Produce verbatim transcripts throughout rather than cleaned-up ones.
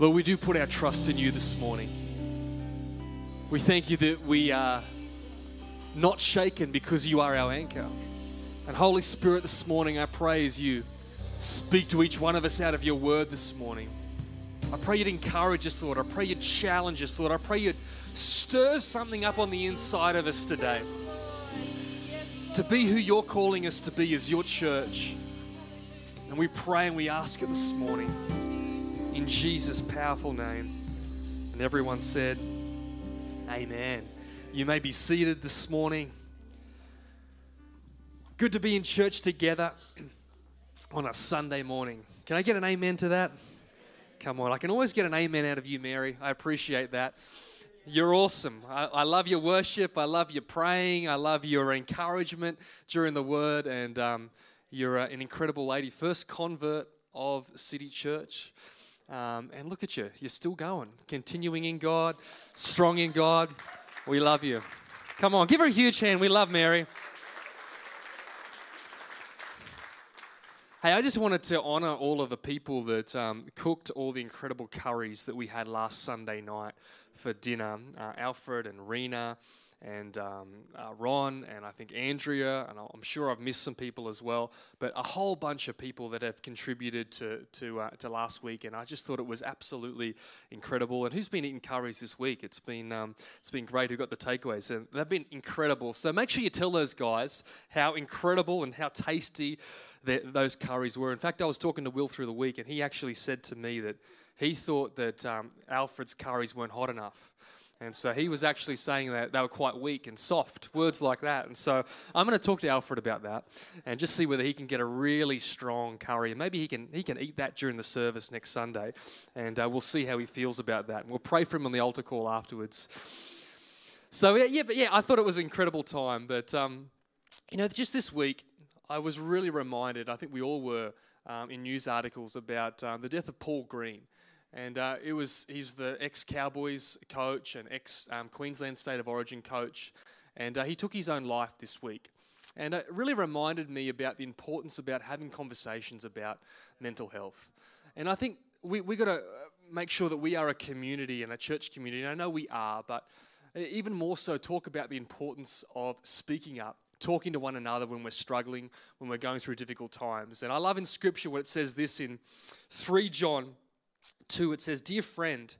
Lord, we do put our trust in you this morning. We thank you that we are not shaken because you are our anchor. And Holy Spirit, this morning I pray as you speak to each one of us out of your word this morning, I pray you'd encourage us, Lord. I pray you'd challenge us, Lord. I pray you'd stir something up on the inside of us today to be who you're calling us to be as your church. And we pray and we ask it this morning in Jesus' powerful name. And everyone said, amen. You may be seated this morning. Good to be in church together on a Sunday morning. Can I get an amen to that? Come on, I can always get an amen out of you, Mary. I appreciate that. You're awesome. I, I love your worship. I love your praying. I love your encouragement during the word. And um, you're uh, an incredible lady. First convert of City Church. Um, and look at you. You're still going. Continuing in God. Strong in God. We love you. Come on, give her a huge hand. We love Mary. Hey, I just wanted to honor all of the people that um, cooked all the incredible curries that we had last Sunday night for dinner. Uh, Alfred and Rena and um, uh, Ron and I think Andrea, and I'm sure I've missed some people as well, but a whole bunch of people that have contributed to to, uh, to last week, and I just thought it was absolutely incredible. And who's been eating curries this week? It's been um, it's been great. Who got the takeaways? And they've been incredible. So make sure you tell those guys how incredible and how tasty that those curries were. In fact, I was talking to Will through the week, and he actually said to me that he thought that um, Alfred's curries weren't hot enough. And so he was actually saying that they were quite weak and soft, words like that. And so I'm going to talk to Alfred about that and just see whether he can get a really strong curry. And maybe he can he can eat that during the service next Sunday. And uh, we'll see how he feels about that. And we'll pray for him on the altar call afterwards. So, yeah, yeah but yeah, I thought it was an incredible time. But, um, you know, just this week, I was really reminded, I think we all were, um, in news articles about um, the death of Paul Green. And uh, it was he's the ex-Cowboys coach and ex-Queensland um, State of Origin coach. And uh, he took his own life this week. And it really reminded me about the importance about having conversations about mental health. And I think we we got to make sure that we are a community and a church community. And I know we are, but even more so talk about the importance of speaking up, talking to one another when we're struggling, when we're going through difficult times. And I love in Scripture what it says this in three John two. It says, "Dear friend,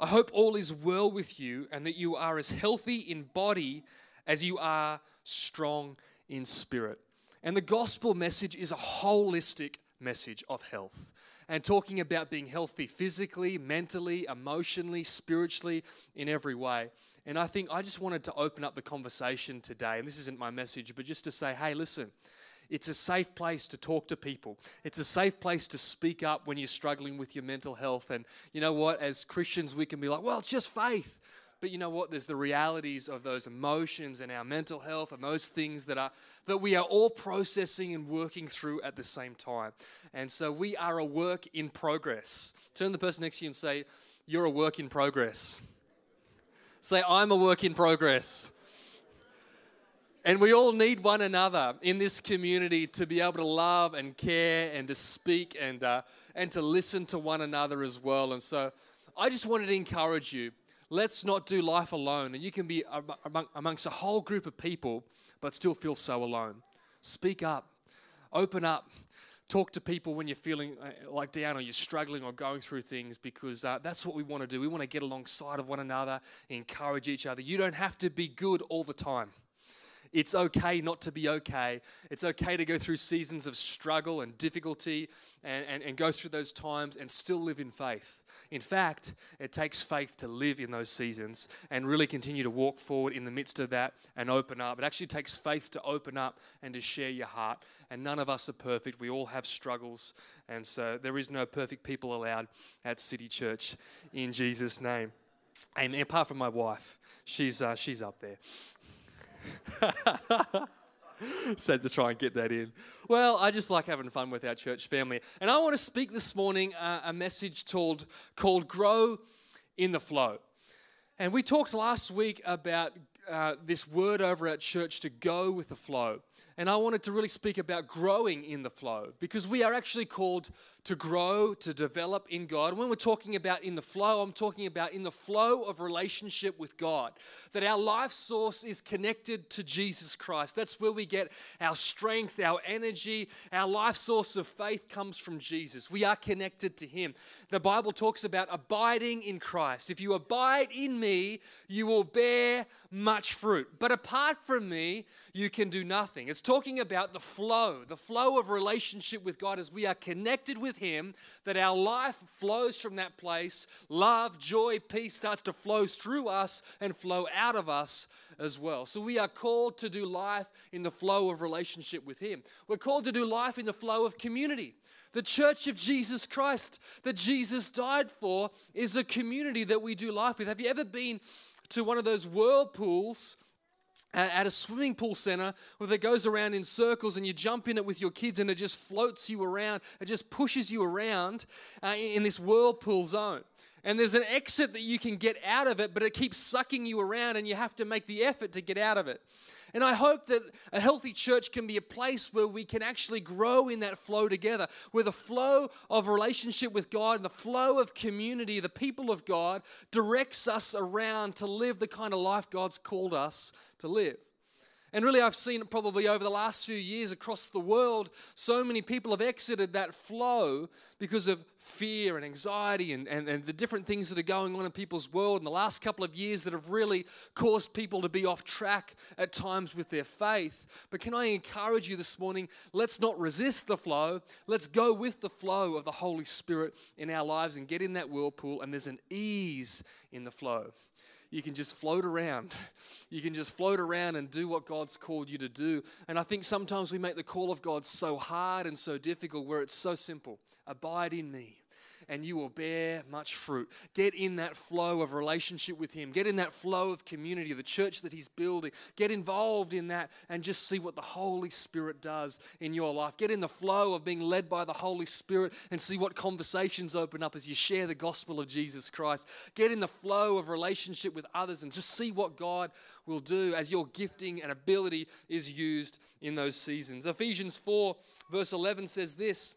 I hope all is well with you and that you are as healthy in body as you are strong in spirit." And the gospel message is a holistic message of health. And talking about being healthy physically, mentally, emotionally, spiritually, in every way. And I think I just wanted to open up the conversation today, and this isn't my message, but just to say, hey, listen, it's a safe place to talk to people. It's a safe place to speak up when you're struggling with your mental health. And you know what, as Christians, we can be like, well, it's just faith. But you know what, there's the realities of those emotions and our mental health and those things that are that we are all processing and working through at the same time. And so we are a work in progress. Turn to the person next to you and say, you're a work in progress. Say, I'm a work in progress. And we all need one another in this community to be able to love and care and to speak and, uh, and to listen to one another as well. And so I just wanted to encourage you, let's not do life alone. And you can be among, amongst a whole group of people, but still feel so alone. Speak up. Open up. Talk to people when you're feeling like down or you're struggling or going through things, because uh, that's what we want to do. We want to get alongside of one another, encourage each other. You don't have to be good all the time. It's okay not to be okay. It's okay to go through seasons of struggle and difficulty and, and, and go through those times and still live in faith. In fact, it takes faith to live in those seasons and really continue to walk forward in the midst of that and open up. It actually takes faith to open up and to share your heart. And none of us are perfect. We all have struggles. And so there is no perfect people allowed at City Church in Jesus' name. And apart from my wife, she's, uh, she's up there. Said to try and get that in. Well, I just like having fun with our church family. And I want to speak this morning uh, a message called, called Grow in the Flow. And we talked last week about uh, this word over at church to go with the flow. And I wanted to really speak about growing in the flow, because we are actually called to grow, to develop in God. When we're talking about in the flow, I'm talking about in the flow of relationship with God. That our life source is connected to Jesus Christ. That's where we get our strength, our energy. Our life source of faith comes from Jesus. We are connected to Him. The Bible talks about abiding in Christ. If you abide in me, you will bear much fruit. But apart from me, you can do nothing. It's talking about the flow, the flow of relationship with God as we are connected with Him, that our life flows from that place. Love, joy, peace starts to flow through us and flow out of us as well. So we are called to do life in the flow of relationship with Him. We're called to do life in the flow of community. The church of Jesus Christ that Jesus died for is a community that we do life with. Have you ever been to one of those whirlpools at a swimming pool center where it goes around in circles and you jump in it with your kids and it just floats you around, it just pushes you around uh, in this whirlpool zone? And there's an exit that you can get out of it, but it keeps sucking you around and you have to make the effort to get out of it. And I hope that a healthy church can be a place where we can actually grow in that flow together, where the flow of relationship with God and the flow of community, the people of God, directs us around to live the kind of life God's called us to live. And really, I've seen it probably over the last few years across the world, so many people have exited that flow because of fear and anxiety and, and, and the different things that are going on in people's world in the last couple of years that have really caused people to be off track at times with their faith. But can I encourage you this morning, let's not resist the flow. Let's go with the flow of the Holy Spirit in our lives and get in that whirlpool, and there's an ease in the flow. You can just float around. You can just float around and do what God's called you to do. And I think sometimes we make the call of God so hard and so difficult where it's so simple. Abide in me, and you will bear much fruit. Get in that flow of relationship with Him. Get in that flow of community, the church that He's building. Get involved in that and just see what the Holy Spirit does in your life. Get in the flow of being led by the Holy Spirit and see what conversations open up as you share the gospel of Jesus Christ. Get in the flow of relationship with others and just see what God will do as your gifting and ability is used in those seasons. Ephesians four verse eleven says this,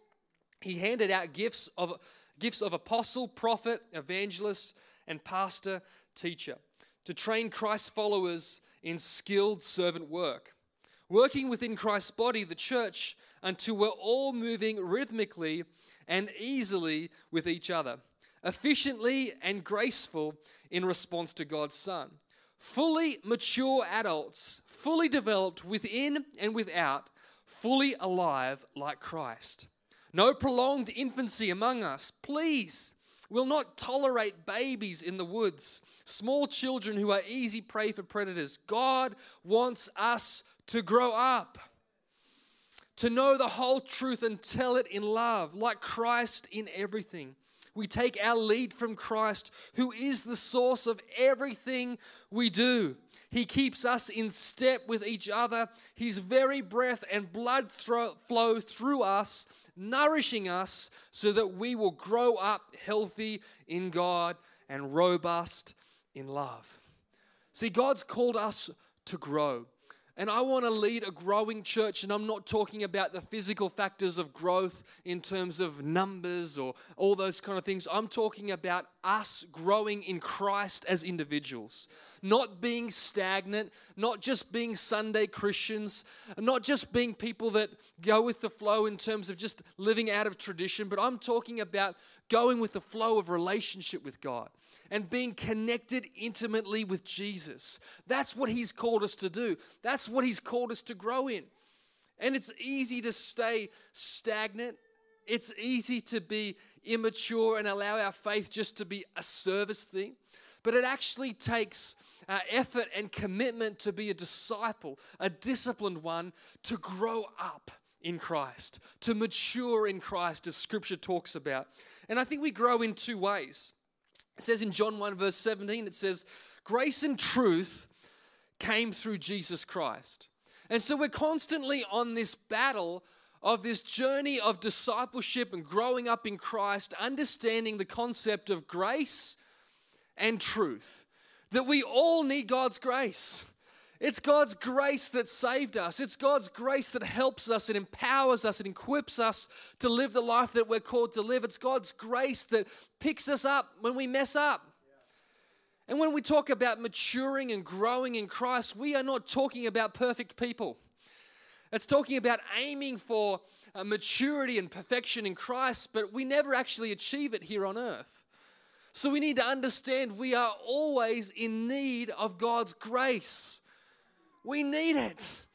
He handed out gifts of... Gifts of apostle, prophet, evangelist, and pastor, teacher, to train Christ's followers in skilled servant work, working within Christ's body, the church, until we're all moving rhythmically and easily with each other, efficiently and graceful in response to God's Son. Fully mature adults, fully developed within and without, fully alive like Christ. No prolonged infancy among us. Please, we'll not tolerate babies in the woods, small children who are easy prey for predators. God wants us to grow up, to know the whole truth and tell it in love, like Christ in everything. We take our lead from Christ, who is the source of everything we do. He keeps us in step with each other. His very breath and blood thro- flow through us, nourishing us so that we will grow up healthy in God and robust in love. See, God's called us to grow. And I want to lead a growing church, and I'm not talking about the physical factors of growth in terms of numbers or all those kind of things. I'm talking about us growing in Christ as individuals, not being stagnant, not just being Sunday Christians, not just being people that go with the flow in terms of just living out of tradition, but I'm talking about going with the flow of relationship with God and being connected intimately with Jesus. That's what He's called us to do. That's what He's called us to grow in. And it's easy to stay stagnant. It's easy to be immature and allow our faith just to be a service thing. But it actually takes uh, effort and commitment to be a disciple, a disciplined one, to grow up in Christ, to mature in Christ, as Scripture talks about. And I think we grow in two ways. It says in John one verse seventeen, it says, grace and truth came through Jesus Christ. And so we're constantly on this battle of this journey of discipleship and growing up in Christ, understanding the concept of grace and truth, that we all need God's grace. It's God's grace that saved us. It's God's grace that helps us and empowers us and equips us to live the life that we're called to live. It's God's grace that picks us up when we mess up. And when we talk about maturing and growing in Christ, we are not talking about perfect people. It's talking about aiming for uh, maturity and perfection in Christ, but we never actually achieve it here on earth. So we need to understand we are always in need of God's grace. We need it.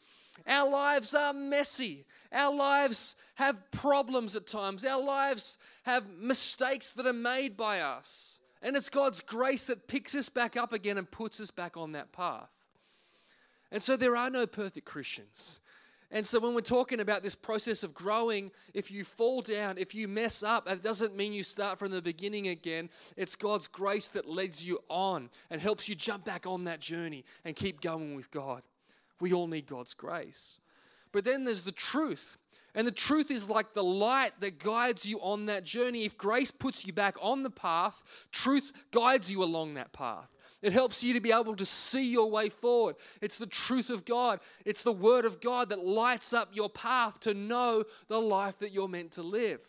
Our lives are messy. Our lives have problems at times. Our lives have mistakes that are made by us. And it's God's grace that picks us back up again and puts us back on that path. And so there are no perfect Christians. And so when we're talking about this process of growing, if you fall down, if you mess up, it doesn't mean you start from the beginning again. It's God's grace that leads you on and helps you jump back on that journey and keep going with God. We all need God's grace. But then there's the truth. And the truth is like the light that guides you on that journey. If grace puts you back on the path, truth guides you along that path. It helps you to be able to see your way forward. It's the truth of God. It's the word of God that lights up your path to know the life that you're meant to live.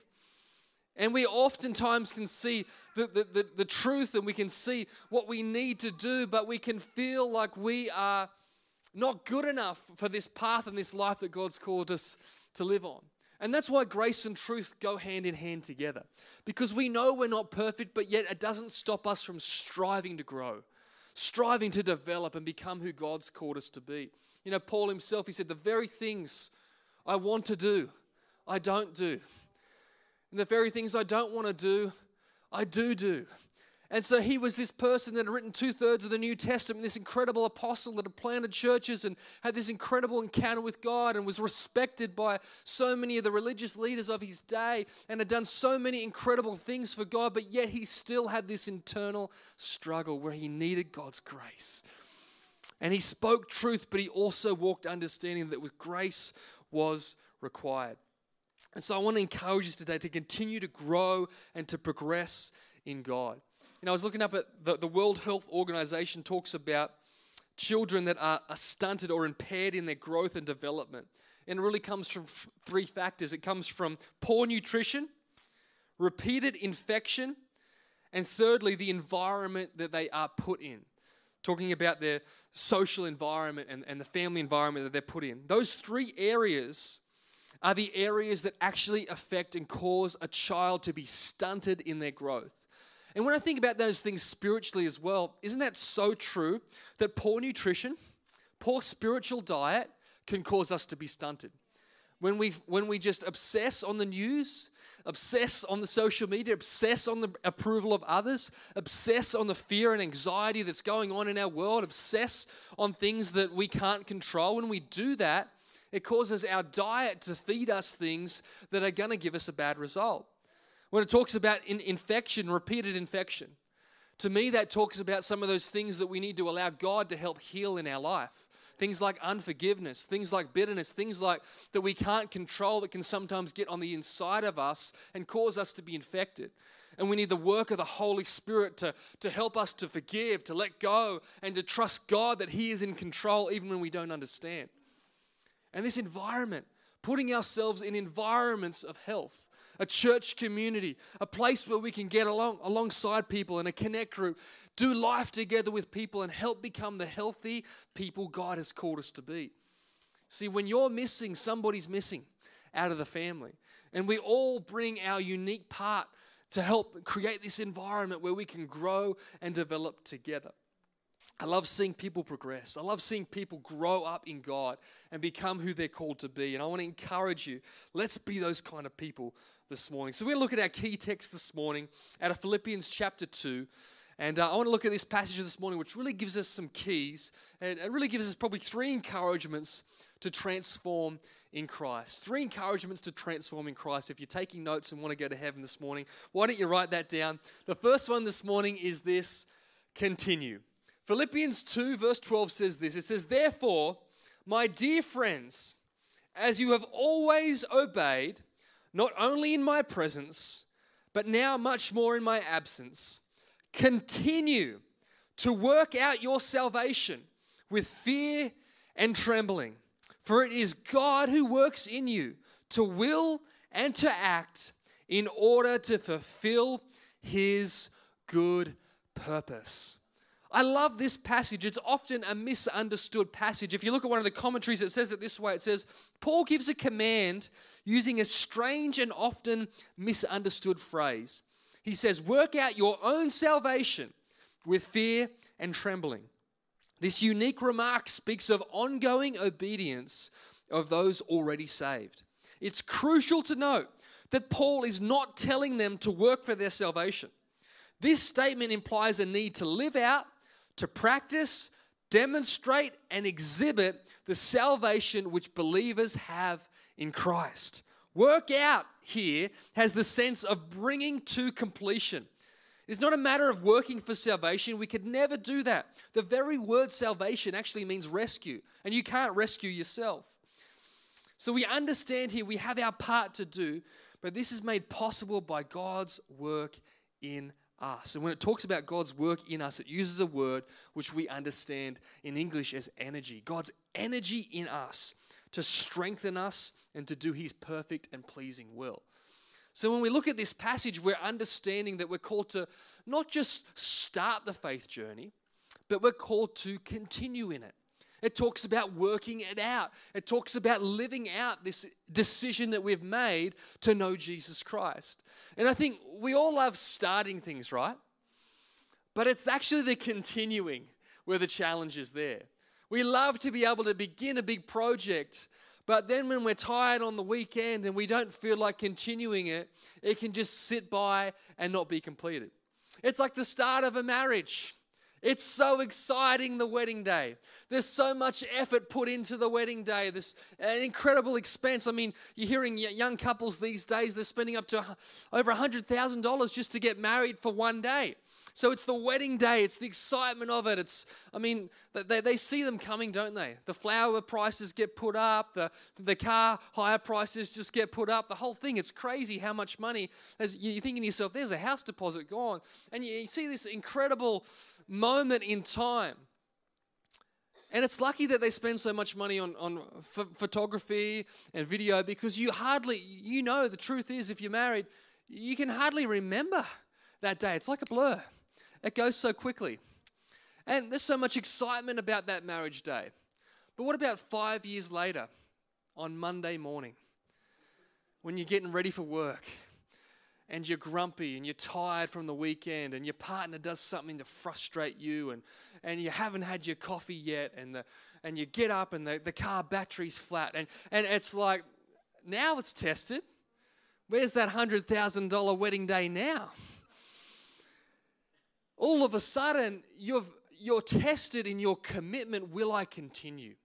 And we oftentimes can see the, the, the, the truth, and we can see what we need to do, but we can feel like we are not good enough for this path and this life that God's called us to live on. And that's why grace and truth go hand in hand together. Because we know we're not perfect, but yet it doesn't stop us from striving to grow. Striving to develop and become who God's called us to be. You know, Paul himself, he said, the very things I want to do, I don't do. And the very things I don't want to do, I do do. And so he was this person that had written two-thirds of the New Testament, this incredible apostle that had planted churches and had this incredible encounter with God and was respected by so many of the religious leaders of his day and had done so many incredible things for God, but yet he still had this internal struggle where he needed God's grace. And he spoke truth, but he also walked understanding that with grace was required. And so I want to encourage us today to continue to grow and to progress in God. You know, I was looking up at the, the World Health Organization talks about children that are, are stunted or impaired in their growth and development. And it really comes from f- three factors. It comes from poor nutrition, repeated infection, and thirdly, the environment that they are put in. Talking about their social environment and, and the family environment that they're put in. Those three areas are the areas that actually affect and cause a child to be stunted in their growth. And when I think about those things spiritually as well, isn't that so true that poor nutrition, poor spiritual diet can cause us to be stunted? When we when we just obsess on the news, obsess on the social media, obsess on the approval of others, obsess on the fear and anxiety that's going on in our world, obsess on things that we can't control, when we do that, it causes our diet to feed us things that are going to give us a bad result. When it talks about in infection, repeated infection, to me that talks about some of those things that we need to allow God to help heal in our life. Things like unforgiveness, things like bitterness, things like that we can't control that can sometimes get on the inside of us and cause us to be infected. And we need the work of the Holy Spirit to, to help us to forgive, to let go, and to trust God that He is in control even when we don't understand. And this environment, putting ourselves in environments of health, a church community, a place where we can get along alongside people in a connect group, do life together with people and help become the healthy people God has called us to be. See, when you're missing, somebody's missing out of the family. And we all bring our unique part to help create this environment where we can grow and develop together. I love seeing people progress. I love seeing people grow up in God and become who they're called to be. And I want to encourage you, let's be those kind of people this morning. So we're going to look at our key text this morning out of Philippians chapter two. And uh, I want to look at this passage this morning, which really gives us some keys. And it really gives us probably three encouragements to transform in Christ. Three encouragements to transform in Christ. If you're taking notes and want to go to heaven this morning, why don't you write that down? The first one this morning is this: continue. Philippians two verse twelve says this. It says, therefore, my dear friends, as you have always obeyed, not only in my presence, but now much more in my absence, continue to work out your salvation with fear and trembling. For it is God who works in you to will and to act in order to fulfill his good purpose. I love this passage. It's often a misunderstood passage. If you look at one of the commentaries, it says it this way. It says, Paul gives a command using a strange and often misunderstood phrase. He says, work out your own salvation with fear and trembling. This unique remark speaks of ongoing obedience of those already saved. It's crucial to note that Paul is not telling them to work for their salvation. This statement implies a need to live out, to practice, demonstrate, and exhibit the salvation which believers have in Christ. Work out here has the sense of bringing to completion. It's not a matter of working for salvation. We could never do that. The very word salvation actually means rescue, and you can't rescue yourself. So we understand here we have our part to do, but this is made possible by God's work in us. And when it talks about God's work in us, it uses a word which we understand in English as energy. God's energy in us to strengthen us and to do his perfect and pleasing will. So when we look at this passage, we're understanding that we're called to not just start the faith journey, but we're called to continue in it. It talks about working it out. It talks about living out this decision that we've made to know Jesus Christ. And I think we all love starting things, right? But it's actually the continuing where the challenge is there. We love to be able to begin a big project, but then when we're tired on the weekend and we don't feel like continuing it, it can just sit by and not be completed. It's like the start of a marriage. It's so exciting, the wedding day. There's so much effort put into the wedding day. There's an incredible expense. I mean, you're hearing young couples these days, they're spending up to over one hundred thousand dollars just to get married for one day. So it's the wedding day. It's the excitement of it. It's, I mean, they, they see them coming, don't they? The flower prices get put up. The, the car hire prices just get put up. The whole thing, it's crazy how much money. As you're thinking to yourself, there's a house deposit gone. And you, you see this incredible moment in time. And it's lucky that they spend so much money on, on ph- photography and video, because you hardly, you know, the truth is if you're married, you can hardly remember that day. It's like a blur. It goes so quickly. And there's so much excitement about that marriage day. But what about five years later on Monday morning when you're getting ready for work and you're grumpy and you're tired from the weekend and your partner does something to frustrate you and, and you haven't had your coffee yet and the, and you get up and the, the car battery's flat and, and it's like, now it's tested. Where's that one hundred thousand dollars wedding day now? All of a sudden, you've, you're tested in your commitment. Will I continue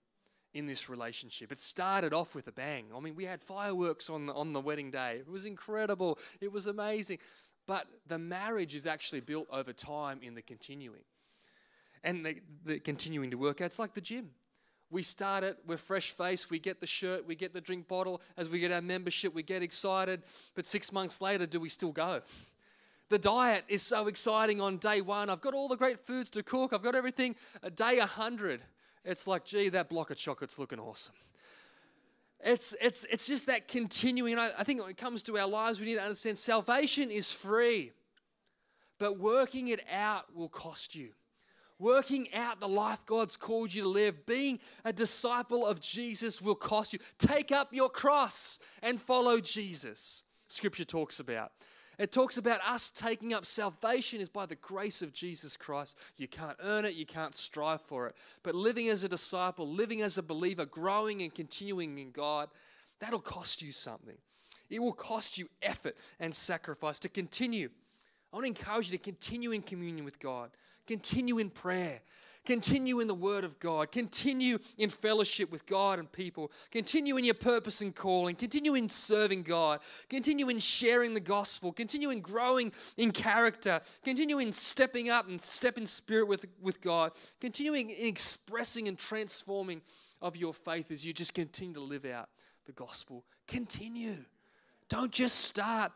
in this relationship? It started off with a bang. I mean, we had fireworks on the, on the wedding day. It was incredible. It was amazing. But the marriage is actually built over time in the continuing. And the, the continuing to work out. It's like the gym. We start it, we're fresh-faced, we get the shirt, we get the drink bottle. As we get our membership, we get excited. But six months later, do we still go? The diet is so exciting on day one. I've got all the great foods to cook. I've got everything. Day one hundred, it's like, gee, that block of chocolate's looking awesome. It's it's it's just that continuing. I, I think when it comes to our lives, we need to understand salvation is free, but working it out will cost you. Working out the life God's called you to live, being a disciple of Jesus will cost you. Take up your cross and follow Jesus, Scripture talks about. It talks about us taking up salvation is by the grace of Jesus Christ. You can't earn it, you can't strive for it. But living as a disciple, living as a believer, growing and continuing in God, that'll cost you something. It will cost you effort and sacrifice to continue. I want to encourage you to continue in communion with God, continue in prayer, continue in the Word of God, continue in fellowship with God and people, continue in your purpose and calling, continue in serving God, continue in sharing the gospel, continue in growing in character, continue in stepping up and step in spirit with, with God, continuing in expressing and transforming of your faith as you just continue to live out the gospel. Continue. Don't just start.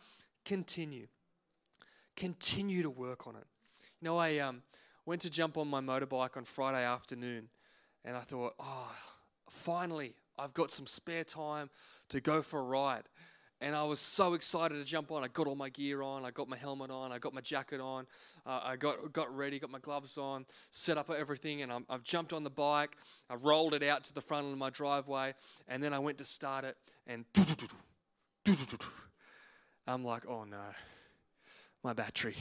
Continue. Continue to work on it. You know, I... um. went to jump on my motorbike on Friday afternoon and I thought, oh, finally, I've got some spare time to go for a ride. And I was so excited to jump on. I got all my gear on. I got my helmet on. I got my jacket on. Uh, I got got ready, got my gloves on, set up everything, and I'm, I've jumped on the bike. I rolled it out to the front of my driveway, and then I went to start it, and I'm like, oh, no, my battery.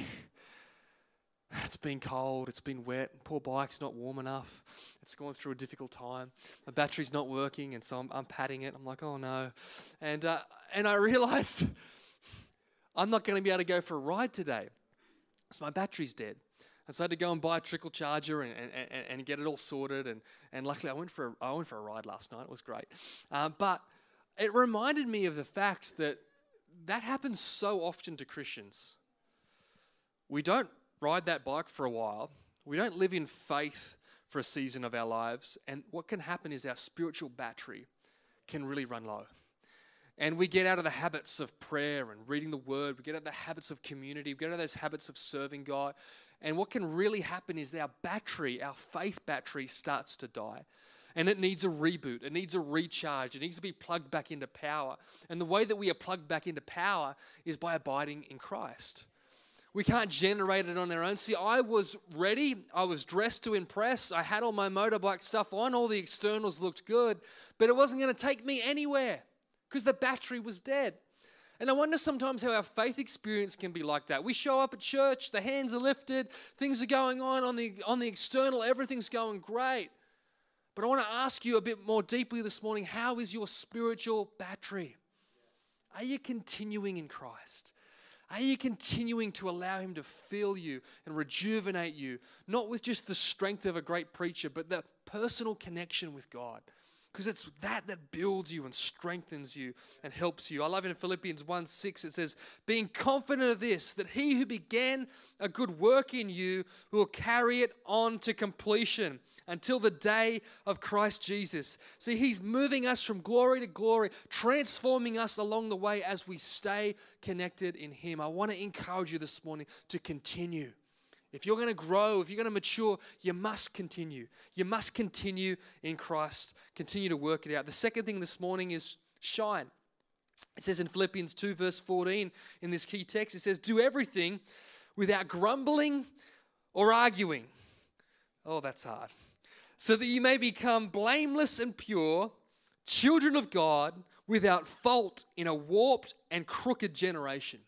It's been cold. It's been wet. Poor bike's not warm enough. It's going through a difficult time. My battery's not working, and so I'm, I'm patting it. I'm like, oh, no. And uh, and I realized I'm not going to be able to go for a ride today because my battery's dead. And so I had to go and buy a trickle charger and, and, and, and get it all sorted. And, and luckily, I went, for a, I went for a ride last night. It was great. Um, but it reminded me of the fact that that happens so often to Christians. We don't ride that bike for a while. We don't live in faith for a season of our lives. And what can happen is our spiritual battery can really run low. And we get out of the habits of prayer and reading the word. We get out of the habits of community. We get out of those habits of serving God. And what can really happen is our battery, our faith battery, starts to die. And it needs a reboot. It needs a recharge. It needs to be plugged back into power. And the way that we are plugged back into power is by abiding in Christ. We can't generate it on our own. See, I was ready. I was dressed to impress. I had all my motorbike stuff on. All the externals looked good. But it wasn't going to take me anywhere because the battery was dead. And I wonder sometimes how our faith experience can be like that. We show up at church. The hands are lifted. Things are going on on the, on the external. Everything's going great. But I want to ask you a bit more deeply this morning, how is your spiritual battery? Are you continuing in Christ? Are you continuing to allow him to fill you and rejuvenate you, not with just the strength of a great preacher, but the personal connection with God? Because it's that that builds you and strengthens you and helps you. I love it in Philippians one six, it says, being confident of this, that he who began a good work in you will carry it on to completion until the day of Christ Jesus. See, he's moving us from glory to glory, transforming us along the way as we stay connected in him. I want to encourage you this morning to continue. If you're going to grow, if you're going to mature, you must continue. You must continue in Christ. Continue to work it out. The second thing this morning is shine. It says in Philippians two verse fourteen, in this key text, it says, do everything without grumbling or arguing. Oh, that's hard. So that you may become blameless and pure, children of God, without fault in a warped and crooked generation.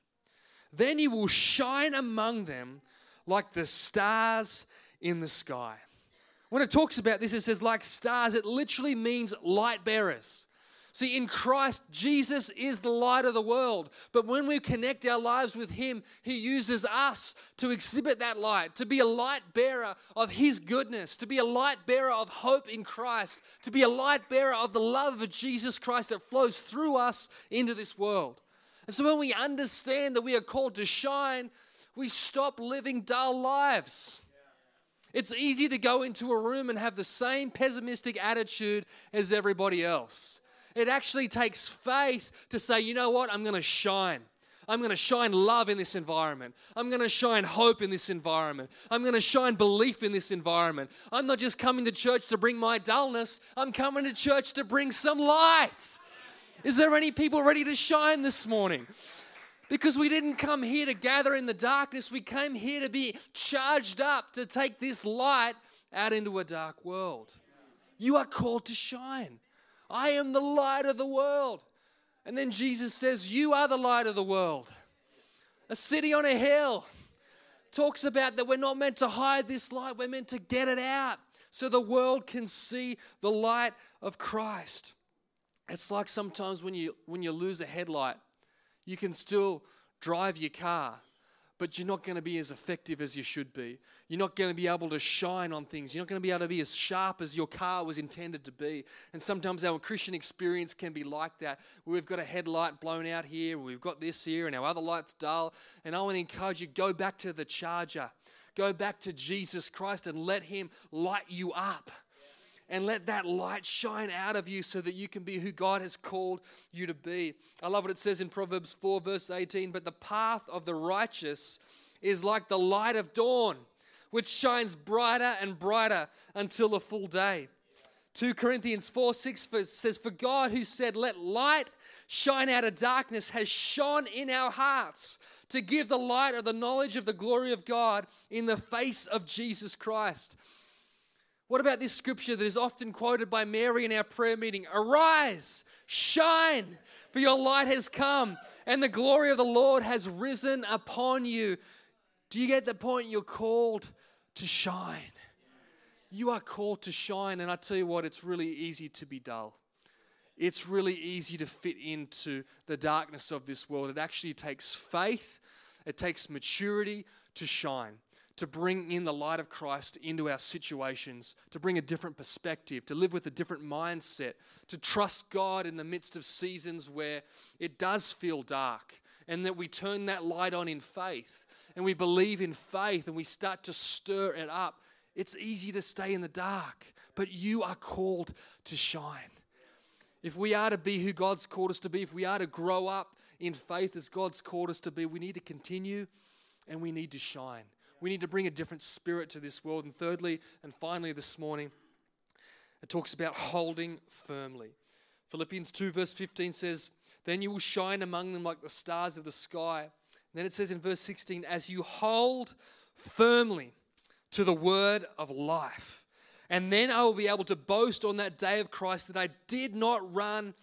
Then you will shine among them like the stars in the sky. When it talks about this, it says like stars. It literally means light bearers. See, in Christ, Jesus is the light of the world. But when we connect our lives with him, he uses us to exhibit that light, to be a light bearer of his goodness, to be a light bearer of hope in Christ, to be a light bearer of the love of Jesus Christ that flows through us into this world. And so when we understand that we are called to shine, we stop living dull lives. It's easy to go into a room and have the same pessimistic attitude as everybody else. It actually takes faith to say, you know what, I'm going to shine. I'm going to shine love in this environment. I'm going to shine hope in this environment. I'm going to shine belief in this environment. I'm not just coming to church to bring my dullness. I'm coming to church to bring some light. Is there any people ready to shine this morning? Because we didn't come here to gather in the darkness. We came here to be charged up, to take this light out into a dark world. You are called to shine. I am the light of the world. And then Jesus says, you are the light of the world. A city on a hill talks about that we're not meant to hide this light. We're meant to get it out so the world can see the light of Christ. It's like sometimes when you, when you lose a headlight, you can still drive your car, but you're not going to be as effective as you should be. You're not going to be able to shine on things. You're not going to be able to be as sharp as your car was intended to be. And sometimes our Christian experience can be like that. We've got a headlight blown out here. We've got this here, and our other light's dull. And I want to encourage you, go back to the charger. Go back to Jesus Christ and let him light you up. And let that light shine out of you so that you can be who God has called you to be. I love what it says in Proverbs four verse eighteen. But the path of the righteous is like the light of dawn, which shines brighter and brighter until the full day. Second Corinthians four six says, "For God who said, 'Let light shine out of darkness,' has shone in our hearts to give the light of the knowledge of the glory of God in the face of Jesus Christ." What about this scripture that is often quoted by Mary in our prayer meeting? "Arise, shine, for your light has come, and the glory of the Lord has risen upon you." Do you get the point? You're called to shine. You are called to shine, and I tell you what, it's really easy to be dull. It's really easy to fit into the darkness of this world. It actually takes faith, it takes maturity to shine, to bring in the light of Christ into our situations, to bring a different perspective, to live with a different mindset, to trust God in the midst of seasons where it does feel dark, and that we turn that light on in faith, and we believe in faith, and we start to stir it up. It's easy to stay in the dark, but you are called to shine. If we are to be who God's called us to be, if we are to grow up in faith as God's called us to be, we need to continue and we need to shine. We need to bring a different spirit to this world. And thirdly, and finally this morning, it talks about holding firmly. Philippians two verse fifteen says, "Then you will shine among them like the stars of the sky." And then it says in verse sixteen, "As you hold firmly to the word of life. And then I will be able to boast on that day of Christ that I did not run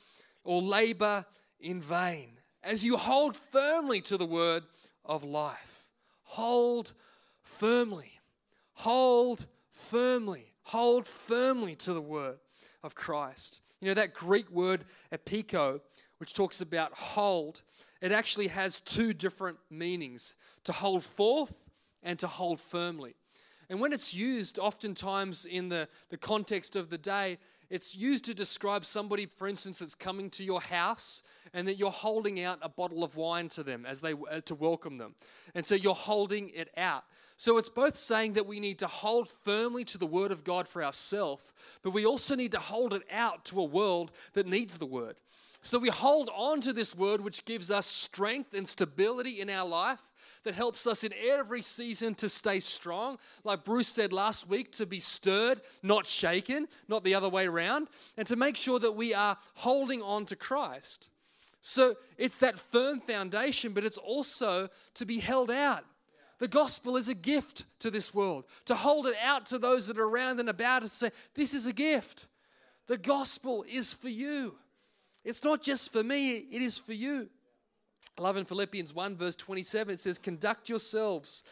or labor in vain." As you hold firmly to the word of life. Hold firmly. Hold firmly. Hold firmly to the word of Christ. You know, that Greek word "epiko," which talks about hold, it actually has two different meanings: to hold forth and to hold firmly. And when it's used, oftentimes in the, the context of the day, it's used to describe somebody, for instance, that's coming to your house and that you're holding out a bottle of wine to them as they uh, to welcome them. And so you're holding it out. So it's both saying that we need to hold firmly to the word of God for ourselves, but we also need to hold it out to a world that needs the word. So we hold on to this word, which gives us strength and stability in our life, that helps us in every season to stay strong. Like Bruce said last week, to be stirred, not shaken, not the other way around, and to make sure that we are holding on to Christ. So it's that firm foundation, but it's also to be held out. The gospel is a gift to this world. To hold it out to those that are around and about us, say, "This is a gift. The gospel is for you. It's not just for me, it is for you." I love in Philippians one verse twenty-seven, it says, "Conduct yourselves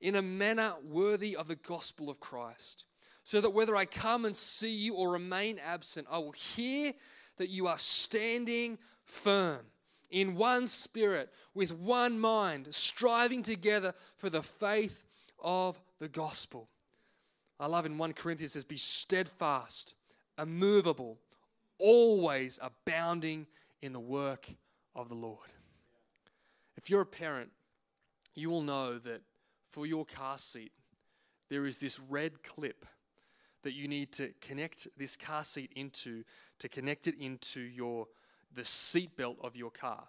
in a manner worthy of the gospel of Christ, so that whether I come and see you or remain absent, I will hear that you are standing firm in one spirit, with one mind, striving together for the faith of the gospel." I love in First Corinthians, it says, "Be steadfast, immovable, always abounding in the work of the Lord." If you're a parent, you will know that for your car seat, there is this red clip that you need to connect this car seat into, to connect it into your the seatbelt of your car.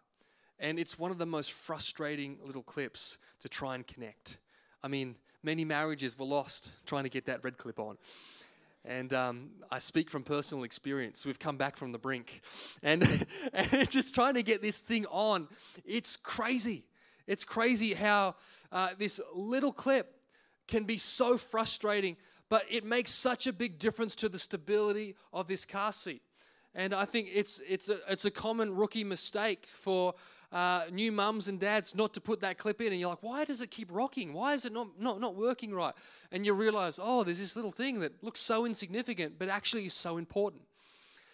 And it's one of the most frustrating little clips to try and connect. I mean, many marriages were lost trying to get that red clip on. And um, I speak from personal experience. We've come back from the brink. And, and just trying to get this thing on, it's crazy. It's crazy how uh, this little clip can be so frustrating, but it makes such a big difference to the stability of this car seat. And I think it's it's a, it's a common rookie mistake for uh, new mums and dads not to put that clip in. And you're like, "Why does it keep rocking? Why is it not, not, not working right?" And you realize, oh, there's this little thing that looks so insignificant, but actually is so important.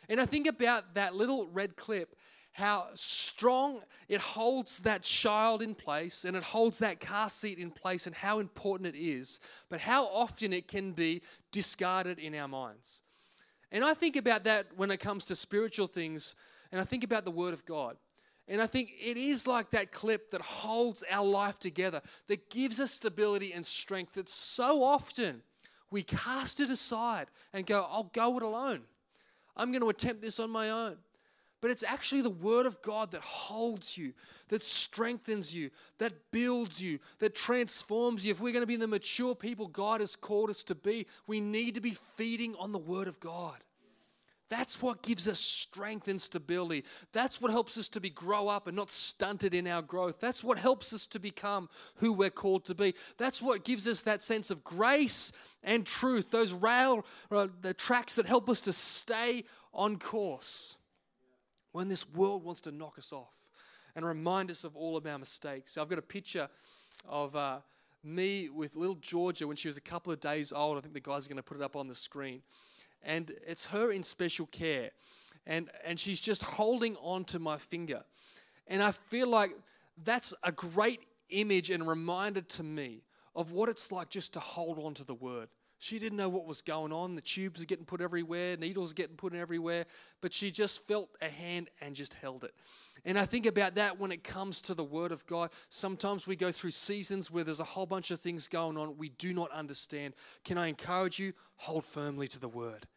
And I think about that little red clip, how strong it holds that child in place and it holds that car seat in place and how important it is, but how often it can be discarded in our minds. And I think about that when it comes to spiritual things, and I think about the Word of God. And I think it is like that clip that holds our life together, that gives us stability and strength, that so often we cast it aside and go, "I'll go it alone. I'm going to attempt this on my own." But it's actually the Word of God that holds you, that strengthens you, that builds you, that transforms you. If we're going to be the mature people God has called us to be, we need to be feeding on the Word of God. That's what gives us strength and stability. That's what helps us to be grow up and not stunted in our growth. That's what helps us to become who we're called to be. That's what gives us that sense of grace and truth, those rail, uh, the tracks that help us to stay on course when this world wants to knock us off and remind us of all of our mistakes. So I've got a picture of uh, me with little Georgia when she was a couple of days old. I think the guys are going to put it up on the screen. And it's her in special care. And and she's just holding on to my finger. And I feel like that's a great image and reminder to me of what it's like just to hold on to the word. She didn't know what was going on. The tubes are getting put everywhere. Needles are getting put everywhere. But she just felt a hand and just held it. And I think about that when it comes to the Word of God. Sometimes we go through seasons where there's a whole bunch of things going on we do not understand. Can I encourage you? Hold firmly to the Word.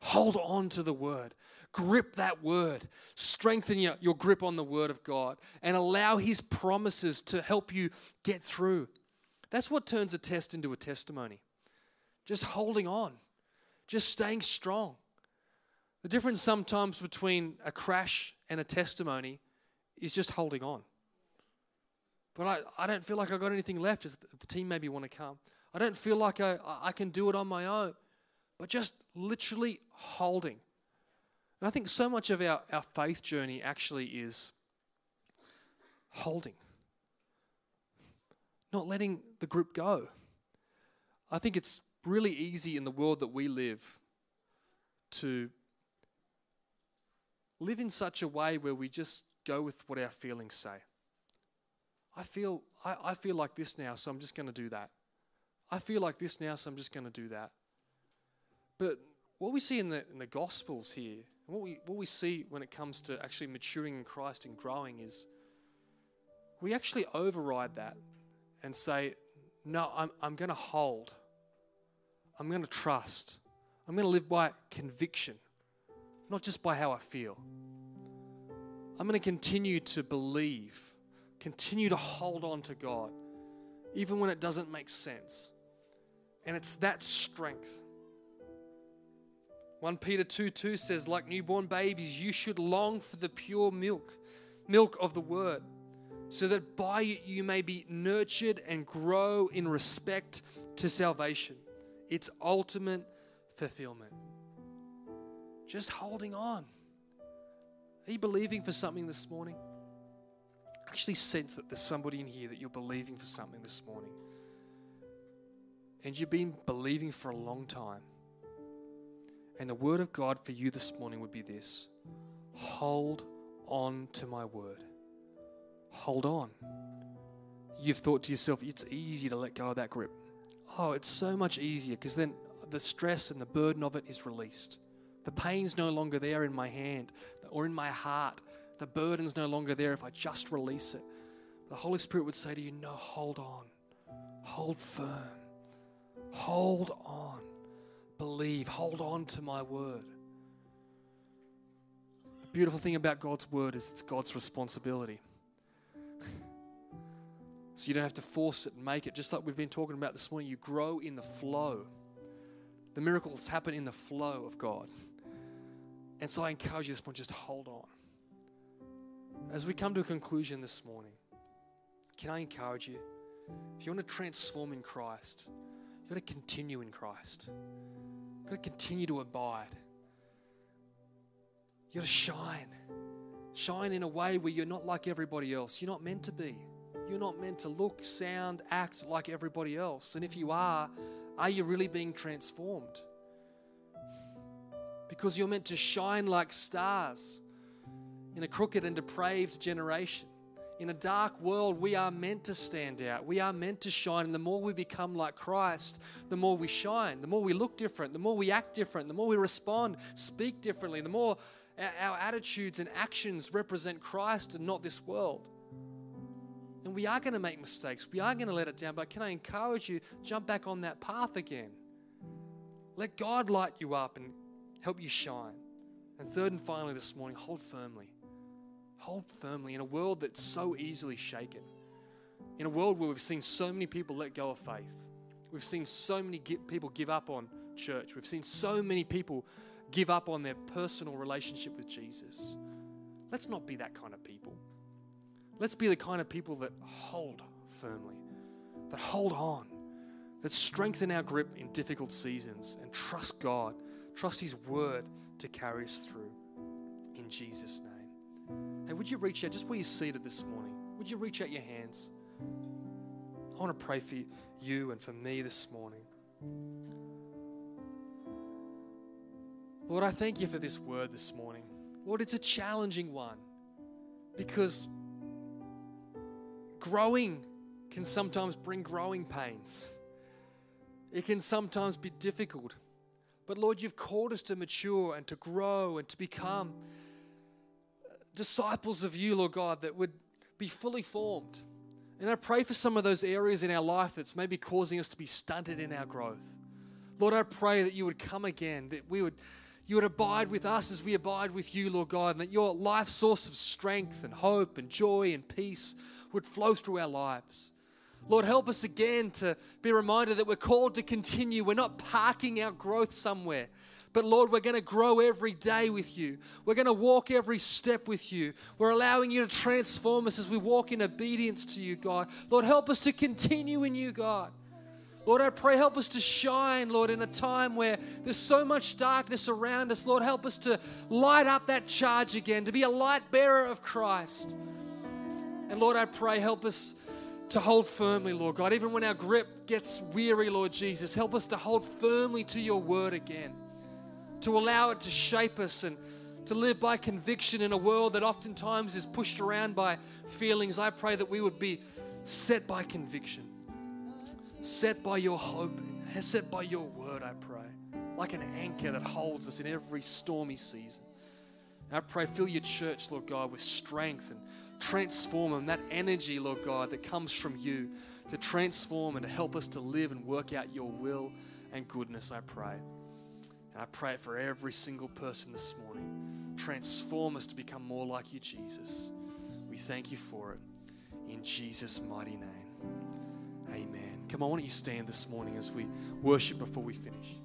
Hold on to the Word. Grip that Word. Strengthen your, your grip on the Word of God. And allow His promises to help you get through. That's what turns a test into a testimony. Just holding on, just staying strong. The difference sometimes between a crash and a testimony is just holding on. But I, I don't feel like I've got anything left, as the team maybe want to come. I don't feel like I, I can do it on my own, but just literally holding. And I think so much of our, our faith journey actually is holding, not letting the grip go. I think it's really easy in the world that we live to live in such a way where we just go with what our feelings say. I feel I, I feel like this now, so I'm just going to do that. I feel like this now, so I'm just going to do that. But what we see in the in the Gospels here, what we what we see when it comes to actually maturing in Christ and growing, is we actually override that and say, no, I'm I'm going to hold. I'm going to trust. I'm going to live by conviction, not just by how I feel. I'm going to continue to believe, continue to hold on to God, even when it doesn't make sense. And it's that strength. First Peter two two says, like newborn babies, you should long for the pure milk, milk of the word, so that by it you may be nurtured and grow in respect to salvation, its ultimate fulfillment. Just holding on. Are you believing for something this morning? I actually sense that there's somebody in here that you're believing for something this morning. And you've been believing for a long time. And the word of God for you this morning would be this: hold on to my word. Hold on. You've thought to yourself, it's easy to let go of that grip. Oh, it's so much easier because then the stress and the burden of it is released. The pain's no longer there in my hand or in my heart. The burden's no longer there if I just release it. The Holy Spirit would say to you, no, hold on. Hold firm. Hold on. Believe. Hold on to my word. The beautiful thing about God's word is it's God's responsibility. So you don't have to force it and make it. Just like we've been talking about this morning, you grow in the flow. The miracles happen in the flow of God. And so I encourage you this morning, just hold on. As we come to a conclusion this morning, can I encourage you? If you want to transform in Christ, you've got to continue in Christ. You've got to continue to abide. You've got to shine. Shine in a way where you're not like everybody else. You're not meant to be. You're not meant to look, sound, act like everybody else. And if you are, are you really being transformed? Because you're meant to shine like stars in a crooked and depraved generation. In a dark world, we are meant to stand out. We are meant to shine. And the more we become like Christ, the more we shine. The more we look different. The more we act different. The more we respond, speak differently. The more our attitudes and actions represent Christ and not this world. And we are going to make mistakes. We are going to let it down. But can I encourage you, jump back on that path again. Let God light you up and help you shine. And third and finally this morning, hold firmly. Hold firmly in a world that's so easily shaken. In a world where we've seen so many people let go of faith. We've seen so many people give up on church. We've seen so many people give up on their personal relationship with Jesus. Let's not be that kind of people. Let's be the kind of people that hold firmly, that hold on, that strengthen our grip in difficult seasons and trust God, trust His word to carry us through. In Jesus' name. Hey, would you reach out, just where you're seated this morning, would you reach out your hands? I want to pray for you and for me this morning. Lord, I thank you for this word this morning. Lord, it's a challenging one because growing can sometimes bring growing pains. It can sometimes be difficult. But Lord, you've called us to mature and to grow and to become disciples of you, Lord God, that would be fully formed. And I pray for some of those areas in our life that's maybe causing us to be stunted in our growth. Lord, I pray that you would come again, that we would, you would abide with us as we abide with you, Lord God, and that your life source of strength and hope and joy and peace would flow through our lives. Lord, help us again to be reminded that we're called to continue. We're not parking our growth somewhere. But Lord, we're going to grow every day with you. We're going to walk every step with you. We're allowing you to transform us as we walk in obedience to you, God. Lord, help us to continue in you, God. Lord, I pray, help us to shine, Lord, in a time where there's so much darkness around us. Lord, help us to light up that charge again, to be a light bearer of Christ. And Lord, I pray, help us to hold firmly, Lord God. Even when our grip gets weary, Lord Jesus, help us to hold firmly to your word again, to allow it to shape us and to live by conviction in a world that oftentimes is pushed around by feelings. I pray that we would be set by conviction, set by your hope, set by your word, I pray, like an anchor that holds us in every stormy season. And I pray, fill your church, Lord God, with strength and transform them, that energy, Lord God, that comes from you to transform and to help us to live and work out your will and goodness, I pray. And I pray it for every single person this morning. Transform us to become more like you, Jesus. We thank you for it. In Jesus' mighty name. Amen. Come on, why don't you stand this morning as we worship before we finish.